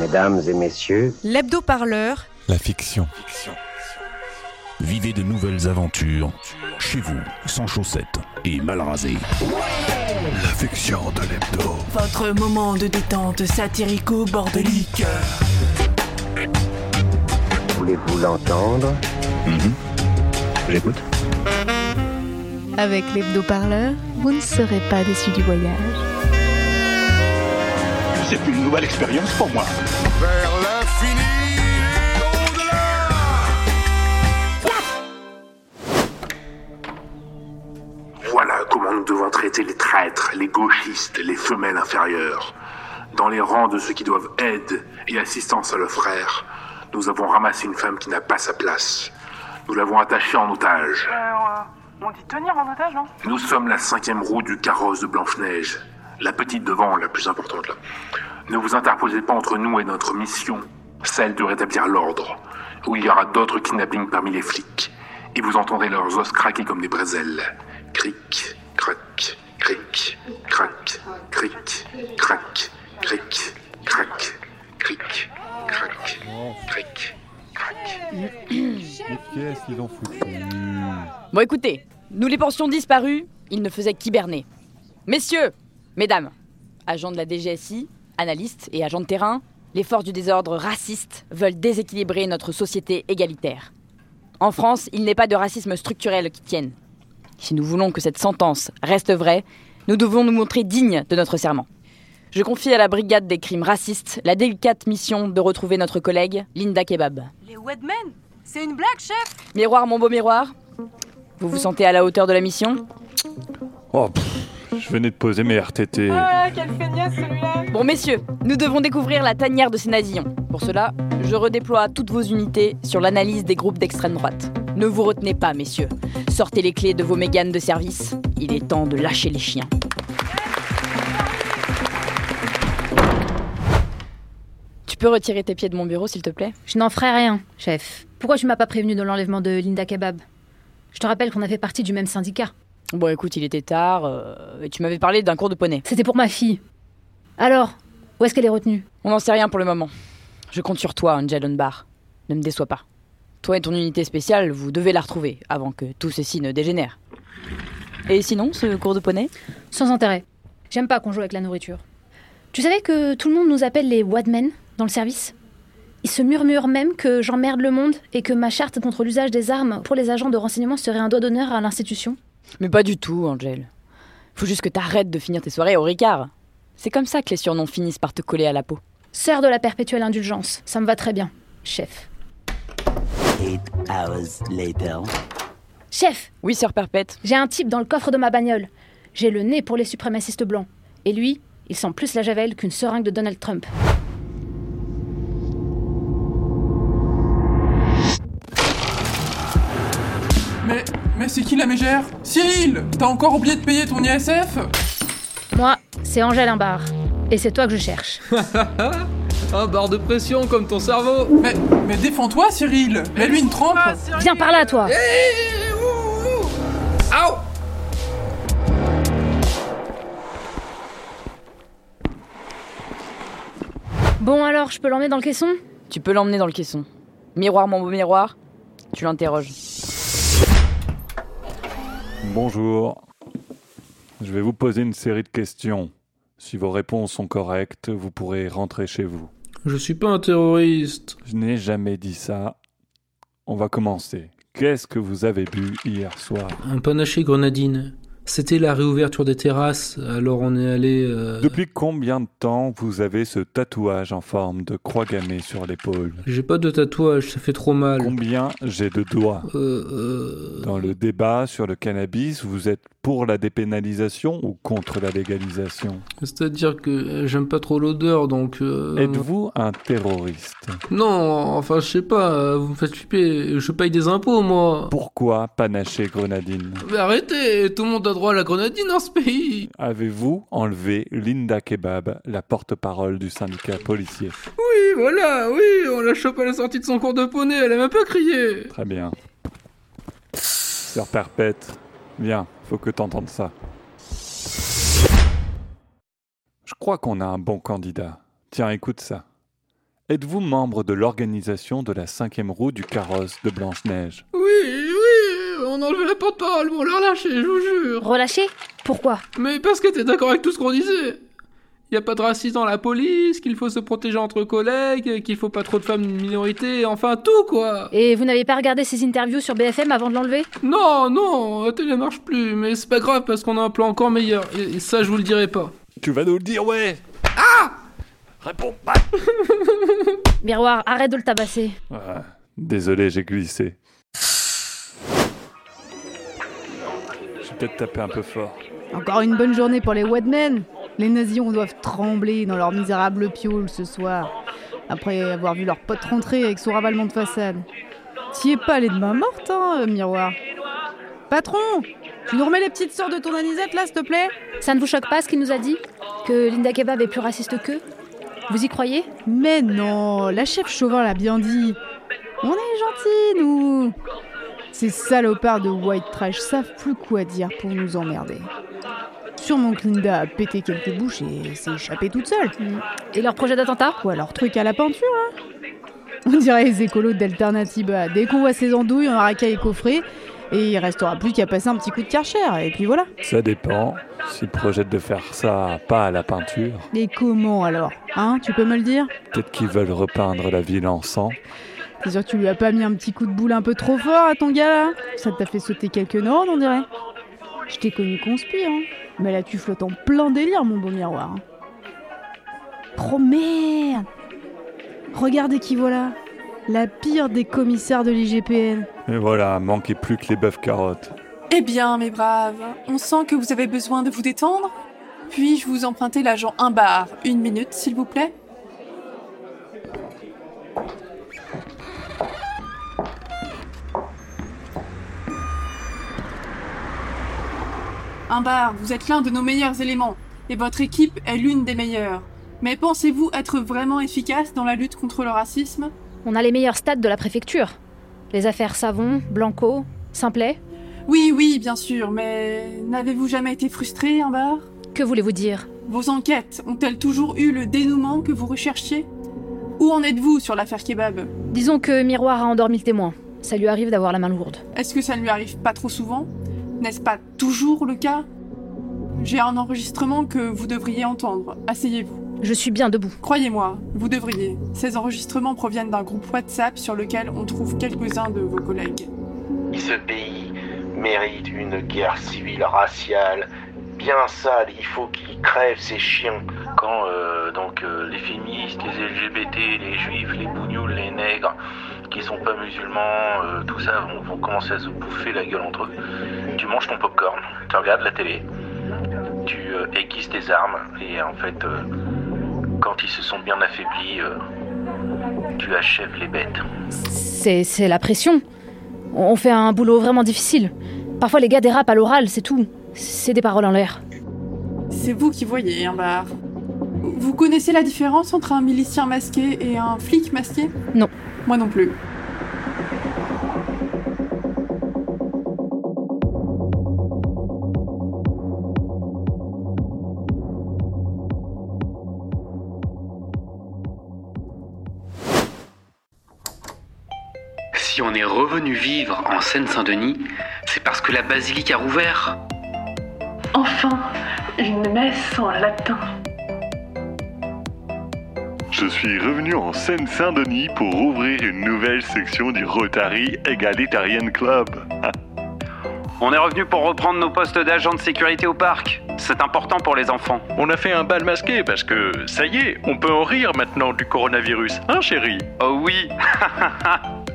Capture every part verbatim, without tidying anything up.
Mesdames et messieurs, L'Hebdo Parleur, la fiction. fiction. Vivez de nouvelles aventures, chez vous, sans chaussettes et mal rasé. La fiction de l'hebdo. Votre moment de détente satirico-bordelique. Voulez-vous l'entendre ? Mm-hmm. J'écoute. Avec l'hebdo parleur, vous ne serez pas déçu du voyage. C'est une nouvelle expérience pour moi. Vers l'infini et au-delà. Voilà comment nous devons traiter les traîtres, les gauchistes, les femelles inférieures. Dans les rangs de ceux qui doivent aide et assistance à leurs frères, nous avons ramassé une femme qui n'a pas sa place. Nous l'avons attachée en otage. Euh, on dit tenir en otage, non ? Nous sommes la cinquième roue du carrosse de Blanche-Neige. La petite devant, la plus importante là. Ne vous interposez pas entre nous et notre mission, celle de rétablir l'ordre, où il y aura d'autres kidnappings parmi les flics, et vous entendrez leurs os craquer comme des bréselles. Cric, crac, cric, crac, cric, crac, cric, crac, cric, crac, cric, crac. Mais qu'est-ce qu'ils ont foutu ? Bon, écoutez, nous les pensions disparus, ils ne faisaient qu'hiberner. Messieurs, mesdames, agents de la D G S I, analystes et agents de terrain, les forces du désordre racistes veulent déséquilibrer notre société égalitaire. En France, il n'est pas de racisme structurel qui tienne. Si nous voulons que cette sentence reste vraie, nous devons nous montrer dignes de notre serment. Je confie à la brigade des crimes racistes la délicate mission de retrouver notre collègue Linda Kebbab. Les Wadmen ? C'est une blague, chef ? Miroir, mon beau miroir ? Vous vous sentez à la hauteur de la mission ? Oh, pff. Je venais de poser mes R T T. Ah, quel feignasse celui-là! Bon, messieurs, nous devons découvrir la tanière de ces nazillons. Pour cela, je redéploie toutes vos unités sur l'analyse des groupes d'extrême droite. Ne vous retenez pas, messieurs. Sortez les clés de vos méganes de service. Il est temps de lâcher les chiens. Tu peux retirer tes pieds de mon bureau, s'il te plaît? Je n'en ferai rien, chef. Pourquoi tu m'as pas prévenu dans l'enlèvement de Linda Kebbab? Je te rappelle qu'on a fait partie du même syndicat. Bon, écoute, il était tard, euh, et tu m'avais parlé d'un cours de poney. C'était pour ma fille. Alors, où est-ce qu'elle est retenue ? On n'en sait rien pour le moment. Je compte sur toi, Adèle Unbar. Ne me déçois pas. Toi et ton unité spéciale, vous devez la retrouver, avant que tout ceci ne dégénère. Et sinon, ce cours de poney ? Sans intérêt. J'aime pas qu'on joue avec la nourriture. Tu savais que tout le monde nous appelle les Wadmen dans le service ? Ils se murmurent même que j'emmerde le monde, et que ma charte contre l'usage des armes pour les agents de renseignement serait un doigt d'honneur à l'institution. Mais pas du tout, Angèle. Faut juste que t'arrêtes de finir tes soirées au Ricard. C'est comme ça que les surnoms finissent par te coller à la peau. Sœur de la perpétuelle indulgence, ça me va très bien, chef. Eight hours later. Chef ! Oui, sœur perpète. J'ai un type dans le coffre de ma bagnole. J'ai le nez pour les suprémacistes blancs. Et lui, il sent plus la javel qu'une seringue de Donald Trump. Mais... Mais c'est qui la mégère ? Cyril ! T'as encore oublié de payer ton I S F ? Moi, c'est Adèle Unbar. Et c'est toi que je cherche. Un bar de pression comme ton cerveau. Mais, mais défends-toi, Cyril ! Mets-lui une trempe ! Viens par là, toi ! Hey, ouh, ouh. Ow ! Bon alors, je peux l'emmener dans le caisson ? Tu peux l'emmener dans le caisson. Miroir, mon beau miroir, tu l'interroges. Bonjour, je vais vous poser une série de questions. Si vos réponses sont correctes, vous pourrez rentrer chez vous. Je suis pas un terroriste. Je n'ai jamais dit ça. On va commencer. Qu'est-ce que vous avez bu hier soir ? Un panaché grenadine. C'était la réouverture des terrasses, alors on est allé... Euh... Depuis combien de temps vous avez ce tatouage en forme de croix gammée sur l'épaule ? J'ai pas de tatouage, ça fait trop mal. Combien j'ai de doigts ? euh, euh... Dans le débat sur le cannabis, vous êtes pour la dépénalisation ou contre la légalisation ? C'est-à-dire que j'aime pas trop l'odeur, donc... Euh... Êtes-vous un terroriste ? Non, enfin je sais pas, vous me faites flipper, je paye des impôts moi. Pourquoi panaché grenadine ? Mais arrêtez, tout le monde a droit à la grenadine dans ce pays. Avez-vous enlevé Linda Kebbab, la porte-parole du syndicat policier ? Oui, voilà, oui, on la chope à la sortie de son cours de poney, elle a même pas crié. Très bien. Sœur Perpète, viens. Faut que t'entendes ça. Je crois qu'on a un bon candidat. Tiens, écoute ça. Êtes-vous membre de l'organisation de la cinquième roue du carrosse de Blanche-Neige ? Oui, oui, on enlevait la pantoufle, on l'a relâchée, je vous jure. Relâchée ? Pourquoi ? Mais parce que t'es d'accord avec tout ce qu'on disait. Y a pas de racisme dans la police, qu'il faut se protéger entre collègues, qu'il faut pas trop de femmes d'une minorité, enfin tout quoi. Et vous n'avez pas regardé ces interviews sur B F M avant de l'enlever ? Non, non, la télé marche plus, mais c'est pas grave parce qu'on a un plan encore meilleur, et, et ça je vous le dirai pas. Tu vas nous le dire, ouais. Ah ! Réponds pas. Miroir, arrête de le tabasser. Ah, désolé, j'ai glissé. J'ai peut-être tapé un peu fort. Encore une bonne journée pour les Wadmen. Les nazillons doivent trembler dans leur misérable pioule ce soir, après avoir vu leur pote rentrer avec son ravalement de façade. T'y es pas les deux mains mortes, hein, Miroir. Patron, tu nous remets les petites sœurs de ton anisette, là, s'il te plaît ? Ça ne vous choque pas, ce qu'il nous a dit ? Que Linda Kebbab est plus raciste qu'eux ? Vous y croyez ? Mais non, la chef Chauvin l'a bien dit. On est gentils, nous. Ces salopards de white trash savent plus quoi dire pour nous emmerder. Sûrement que Linda a pété quelques bouches et s'est échappée toute seule. Et leur projet d'attentat ? Ou alors truc à la peinture, hein ? On dirait les écolos d'Alternativa. Dès qu'on voit ces andouilles, on aura qu'à les coffrer. Et il restera plus qu'à passer un petit coup de Karcher, et puis voilà. Ça dépend, s'ils projettent de faire ça pas à la peinture. Mais comment alors ? Hein, tu peux me le dire ? Peut-être qu'ils veulent repeindre la ville en sang. T'es sûr que tu lui as pas mis un petit coup de boule un peu trop fort à ton gars là ? Ça t'a fait sauter quelques neurones, on dirait. Je t'ai connu conspire, hein. Mais là tu flottes en plein délire, mon beau Miroir. Oh merde ! Regardez qui voilà ! La pire des commissaires de l'I G P N. Et voilà, manquait plus que les bœufs carottes. Eh bien, mes braves, on sent que vous avez besoin de vous détendre. Puis-je vous emprunter l'agent Unbar ? Une minute, s'il vous plaît. Unbar, vous êtes l'un de nos meilleurs éléments, et votre équipe est l'une des meilleures. Mais pensez-vous être vraiment efficace dans la lutte contre le racisme ? On a les meilleurs stats de la préfecture. Les affaires Savon, Blanco, Simplet. Oui, oui, bien sûr, mais n'avez-vous jamais été frustré, Unbar ? Que voulez-vous dire ? Vos enquêtes ont-elles toujours eu le dénouement que vous recherchiez ? Où en êtes-vous sur l'affaire Kebbab ? Disons que Miroir a endormi le témoin. Ça lui arrive d'avoir la main lourde. Est-ce que ça ne lui arrive pas trop souvent ? N'est-ce pas toujours le cas ? J'ai un enregistrement que vous devriez entendre. Asseyez-vous. Je suis bien debout. Croyez-moi, vous devriez. Ces enregistrements proviennent d'un groupe WhatsApp sur lequel on trouve quelques-uns de vos collègues. Ce pays mérite une guerre civile raciale bien sale. Il faut qu'ils crèvent ces chiens. Quand euh, donc euh, les féministes, les L G B T, les juifs, les bougnoules, les nègres, qui sont pas musulmans, euh, tout ça, vont, vont commencer à se bouffer la gueule entre eux. Tu manges ton popcorn, tu regardes la télé, tu euh, aiguises tes armes et en fait... Euh, Quand ils se sont bien affaiblis, euh, tu achèves les bêtes. C'est, c'est la pression. On fait un boulot vraiment difficile. Parfois, les gars dérapent à l'oral, c'est tout. C'est des paroles en l'air. C'est vous qui voyez, Unbar. Vous connaissez la différence entre un milicien masqué et un flic masqué ? Non. Moi non plus. Si on est revenu vivre en Seine-Saint-Denis, c'est parce que la basilique a rouvert. Enfin, une messe en latin. Je suis revenu en Seine-Saint-Denis pour rouvrir une nouvelle section du Rotary Egalitarian Club. On est revenu pour reprendre nos postes d'agents de sécurité au parc. C'est important pour les enfants. On a fait un bal masqué parce que, ça y est, on peut en rire maintenant du coronavirus, hein chérie ? Oh oui.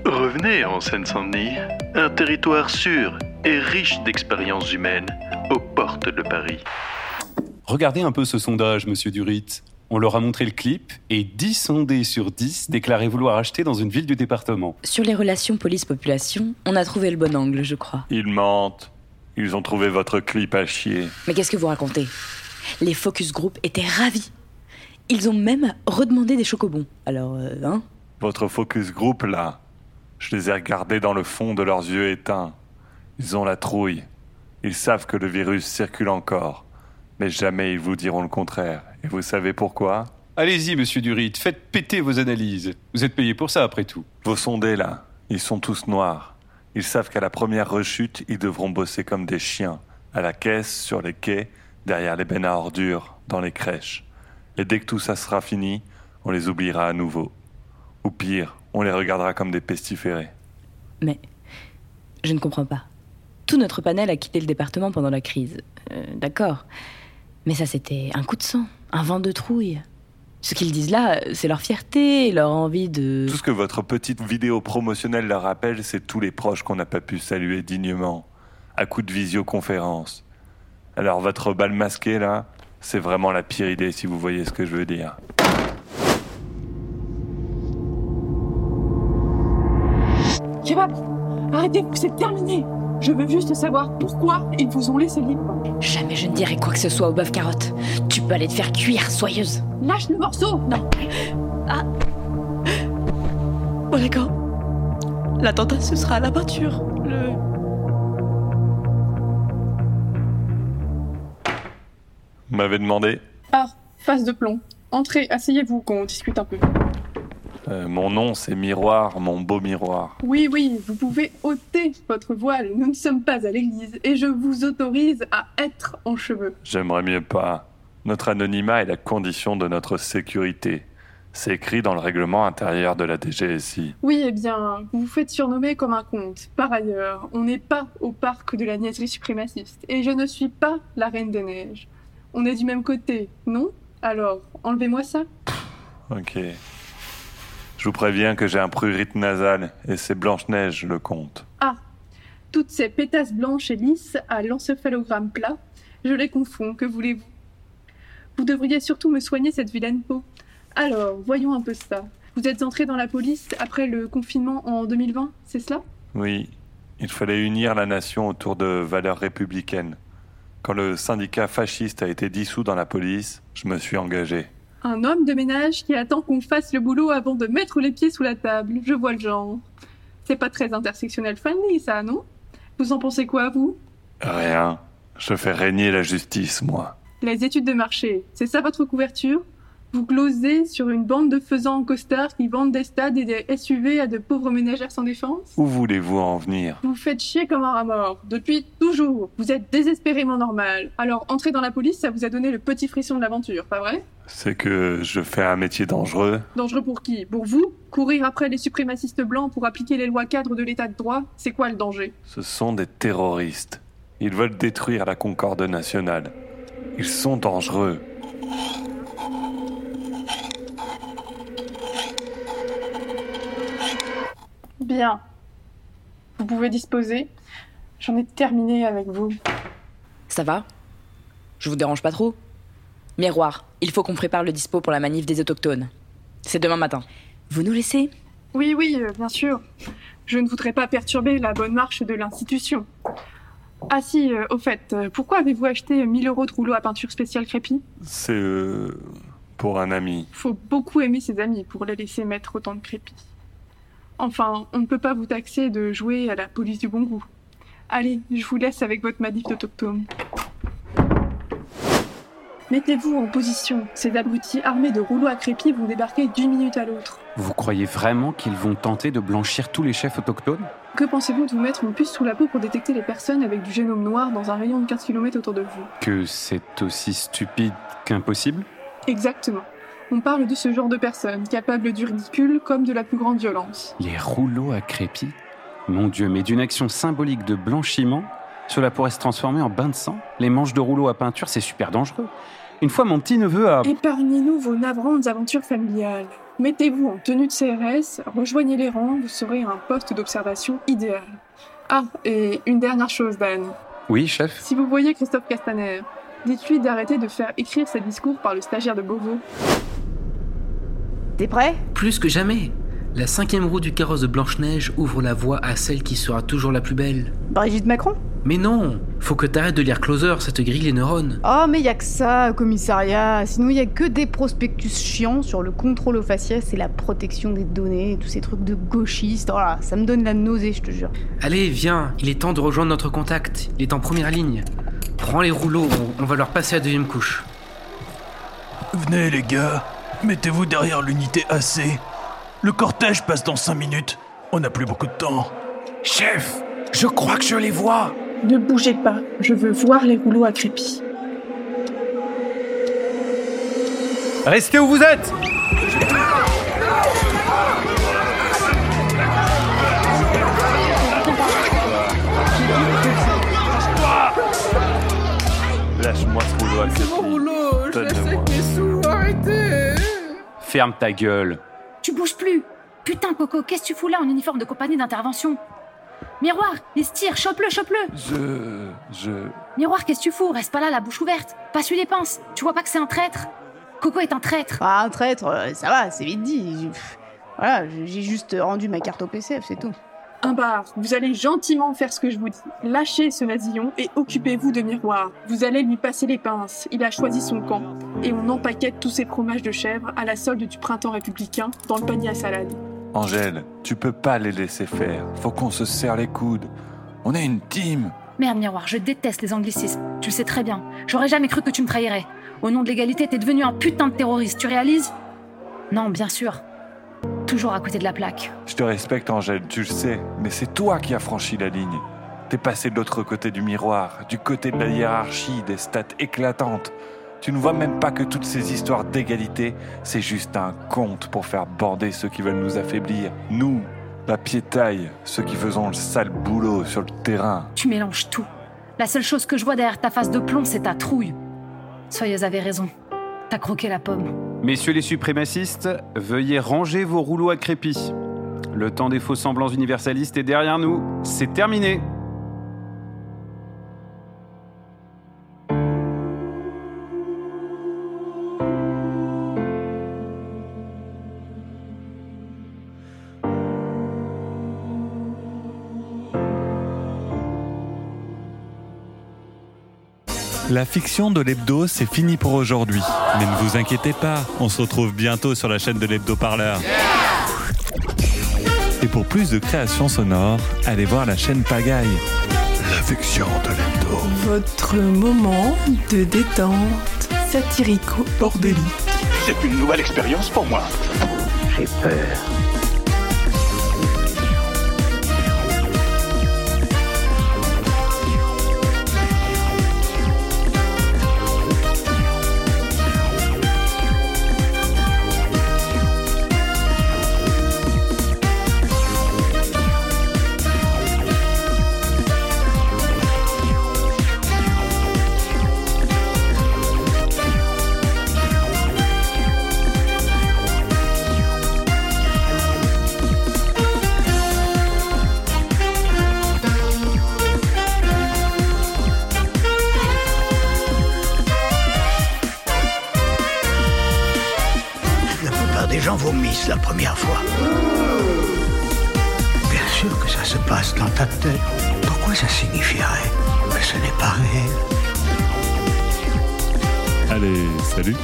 Revenez en Seine-Saint-Denis, un territoire sûr et riche d'expériences humaines, aux portes de Paris. Regardez un peu ce sondage, monsieur Durit. On leur a montré le clip et dix sondés sur dix déclaraient vouloir acheter dans une ville du département. Sur les relations police-population, on a trouvé le bon angle, je crois. Ils mentent. Ils ont trouvé votre clip à chier. Mais qu'est-ce que vous racontez ? Les focus group étaient ravis. Ils ont même redemandé des chocobons. Alors, euh, hein ? Votre focus group, là, je les ai regardés dans le fond de leurs yeux éteints. Ils ont la trouille. Ils savent que le virus circule encore. Mais jamais ils vous diront le contraire. Et vous savez pourquoi ? Allez-y, monsieur Duritte, faites péter vos analyses. Vous êtes payé pour ça, après tout. Vos sondés, là, ils sont tous noirs. Ils savent qu'à la première rechute, ils devront bosser comme des chiens. À la caisse, sur les quais, derrière les bennes à ordures, dans les crèches. Et dès que tout ça sera fini, on les oubliera à nouveau. Ou pire, on les regardera comme des pestiférés. Mais je ne comprends pas. Tout notre panel a quitté le département pendant la crise. Euh, d'accord. Mais ça, c'était un coup de sang, un vent de trouille. Ce qu'ils disent là, c'est leur fierté, leur envie de... Tout ce que votre petite vidéo promotionnelle leur rappelle, c'est tous les proches qu'on n'a pas pu saluer dignement, à coups de visioconférence. Alors votre bal masqué, là, c'est vraiment la pire idée, si vous voyez ce que je veux dire. Kebbab, arrêtez-vous, c'est terminé. Je veux juste savoir pourquoi ils vous ont laissé libre. Jamais je ne dirai quoi que ce soit au bœuf carotte. Tu peux aller te faire cuire, soyeuse. Lâche le morceau. Non. Ah. Bon, d'accord. L'attentat, ce sera à la peinture. Le... Vous m'avez demandé. Ah, face de plomb. Entrez, asseyez-vous, qu'on discute un peu. Euh, mon nom, c'est Miroir, mon beau miroir. Oui, oui, vous pouvez ôter votre voile. Nous ne sommes pas à l'église et je vous autorise à être en cheveux. J'aimerais mieux pas. Notre anonymat est la condition de notre sécurité. C'est écrit dans le règlement intérieur de la D G S I. Oui, eh bien, vous vous faites surnommer comme un comte. Par ailleurs, on n'est pas au parc de la niaiserie suprémaciste et je ne suis pas la Reine des Neiges. On est du même côté, non? Alors, enlevez-moi ça. Ok... Je vous préviens que j'ai un prurite nasal, et c'est Blanche-Neige, le comte. Ah, toutes ces pétasses blanches et lisses à l'encéphalogramme plat, je les confonds, que voulez-vous? Vous devriez surtout me soigner cette vilaine peau. Alors, voyons un peu ça. Vous êtes entré dans la police après le confinement en deux mille vingt, c'est cela? Oui, il fallait unir la nation autour de valeurs républicaines. Quand le syndicat fasciste a été dissous dans la police, je me suis engagé. Un homme de ménage qui attend qu'on fasse le boulot avant de mettre les pieds sous la table. Je vois le genre. C'est pas très intersectionnel friendly, ça, non? Vous en pensez quoi, vous? Rien. Je fais régner la justice, moi. Les études de marché, c'est ça votre couverture? Vous glosez sur une bande de faisans en costard qui vendent des stades et des S U V à de pauvres ménagères sans défense? Où voulez-vous en venir? Vous faites chier comme un rat mort. Depuis toujours. Vous êtes désespérément normal. Alors, entrer dans la police, ça vous a donné le petit frisson de l'aventure, pas vrai? C'est que je fais un métier dangereux. Dangereux pour qui? Pour vous? Courir après les suprémacistes blancs pour appliquer les lois cadres de l'état de droit, c'est quoi le danger? Ce sont des terroristes. Ils veulent détruire la Concorde Nationale. Ils sont dangereux. Bien. Vous pouvez disposer. J'en ai terminé avec vous. Ça va? Je vous dérange pas trop? Miroir, il faut qu'on prépare le dispo pour la manif des autochtones. C'est demain matin. Vous nous laissez? Oui, oui, euh, bien sûr. Je ne voudrais pas perturber la bonne marche de l'institution. Ah si, euh, au fait, euh, pourquoi avez-vous acheté mille euros de rouleau à peinture spéciale crépi? C'est euh, pour un ami. Faut beaucoup aimer ses amis pour les laisser mettre autant de crépi. Enfin, on ne peut pas vous taxer de jouer à la police du bon goût. Allez, je vous laisse avec votre manif d'autochtone. Mettez-vous en position. Ces abrutis armés de rouleaux à crépi vont débarquer d'une minute à l'autre. Vous croyez vraiment qu'ils vont tenter de blanchir tous les chefs autochtones? Que pensez-vous de vous mettre une puce sous la peau pour détecter les personnes avec du génome noir dans un rayon de quinze kilomètres autour de vous? Que c'est aussi stupide qu'impossible? Exactement. On parle de ce genre de personnes, capables du ridicule comme de la plus grande violence. Les rouleaux à crépi? Mon Dieu, mais d'une action symbolique de blanchiment? Cela pourrait se transformer en bain de sang. Les manches de rouleau à peinture, c'est super dangereux. Une fois, mon petit-neveu a... Épargnez-nous vos navrantes aventures familiales. Mettez-vous en tenue de C R S, rejoignez les rangs, vous serez à un poste d'observation idéal. Ah, et une dernière chose, Dan. Oui, chef? Si vous voyez Christophe Castaner, dites-lui d'arrêter de faire écrire ses discours par le stagiaire de Beauvau. T'es prêt? Plus que jamais. La cinquième roue du carrosse de Blanche-Neige ouvre la voie à celle qui sera toujours la plus belle. Brigitte Macron? Mais non, faut que t'arrêtes de lire Closer, ça te grille les neurones. Oh mais y a que ça, commissariat. Sinon y a que des prospectus chiants sur le contrôle aux faciès et la protection des données, tous ces trucs de gauchistes. Oh là, ça me donne la nausée, je te jure. Allez, viens, il est temps de rejoindre notre contact. Il est en première ligne. Prends les rouleaux, on va leur passer la deuxième couche. Venez les gars, Mettez-vous derrière l'unité A C. Le cortège passe dans cinq minutes. On n'a plus beaucoup de temps. Chef, je crois que je les vois. Ne bougez pas, je veux voir les rouleaux à crépi. Restez où vous êtes. Lâche-moi ce rouleau à crépi. C'est mon rouleau, je l'achète mes sous, arrêtez. Ferme ta gueule. Tu bouges plus. Putain, Coco, qu'est-ce que tu fous là en uniforme de compagnie d'intervention ? Miroir, il se tire, chope-le, chope-le. Je... je... Miroir, qu'est-ce que tu fous ? Reste pas là, la bouche ouverte. Passe lui les pinces. Tu vois pas que c'est un traître ? Coco est un traître. Ah, un traître, ça va, c'est vite dit. Voilà, j'ai juste rendu ma carte au P C F, c'est tout. Unbar, vous allez gentiment faire ce que je vous dis. Lâchez ce nasillon et occupez-vous de Miroir. Vous allez lui passer les pinces. Il a choisi son camp. Et on empaquette tous ces fromages de chèvre à la solde du Printemps Républicain dans le panier à salade. Angèle, tu peux pas les laisser faire. Faut qu'on se serre les coudes. On est une team. Merde, Miroir, je déteste les anglicismes. Tu le sais très bien. J'aurais jamais cru que tu me trahirais. Au nom de l'égalité, t'es devenu un putain de terroriste. Tu réalises ? Non, bien sûr. Toujours à côté de la plaque. Je te respecte, Angèle, tu le sais. Mais c'est toi qui as franchi la ligne. T'es passé de l'autre côté du miroir, du côté de la hiérarchie, des stats éclatantes. Tu ne vois même pas que toutes ces histoires d'égalité, c'est juste un conte pour faire bander ceux qui veulent nous affaiblir. Nous, la piétaille, ceux qui faisons le sale boulot sur le terrain. Tu mélanges tout. La seule chose que je vois derrière ta face de plomb, c'est ta trouille. Soyeuse avait raison. T'as croqué la pomme. Messieurs les suprémacistes, veuillez ranger vos rouleaux à crépi. Le temps des faux semblants universalistes est derrière nous. C'est terminé. La fiction de l'hebdo, c'est fini pour aujourd'hui. Mais ne vous inquiétez pas, on se retrouve bientôt sur la chaîne de l'Hebdo Parleur. Yeah Et pour plus de créations sonores, allez voir la chaîne Pagaille. La fiction de l'hebdo. Votre moment de détente satirico-bordélique. C'est une nouvelle expérience pour moi. J'ai peur. La première fois. Bien sûr que ça se passe dans ta tête. Pourquoi ça signifierait ? Mais ce n'est pas réel. Allez, salut.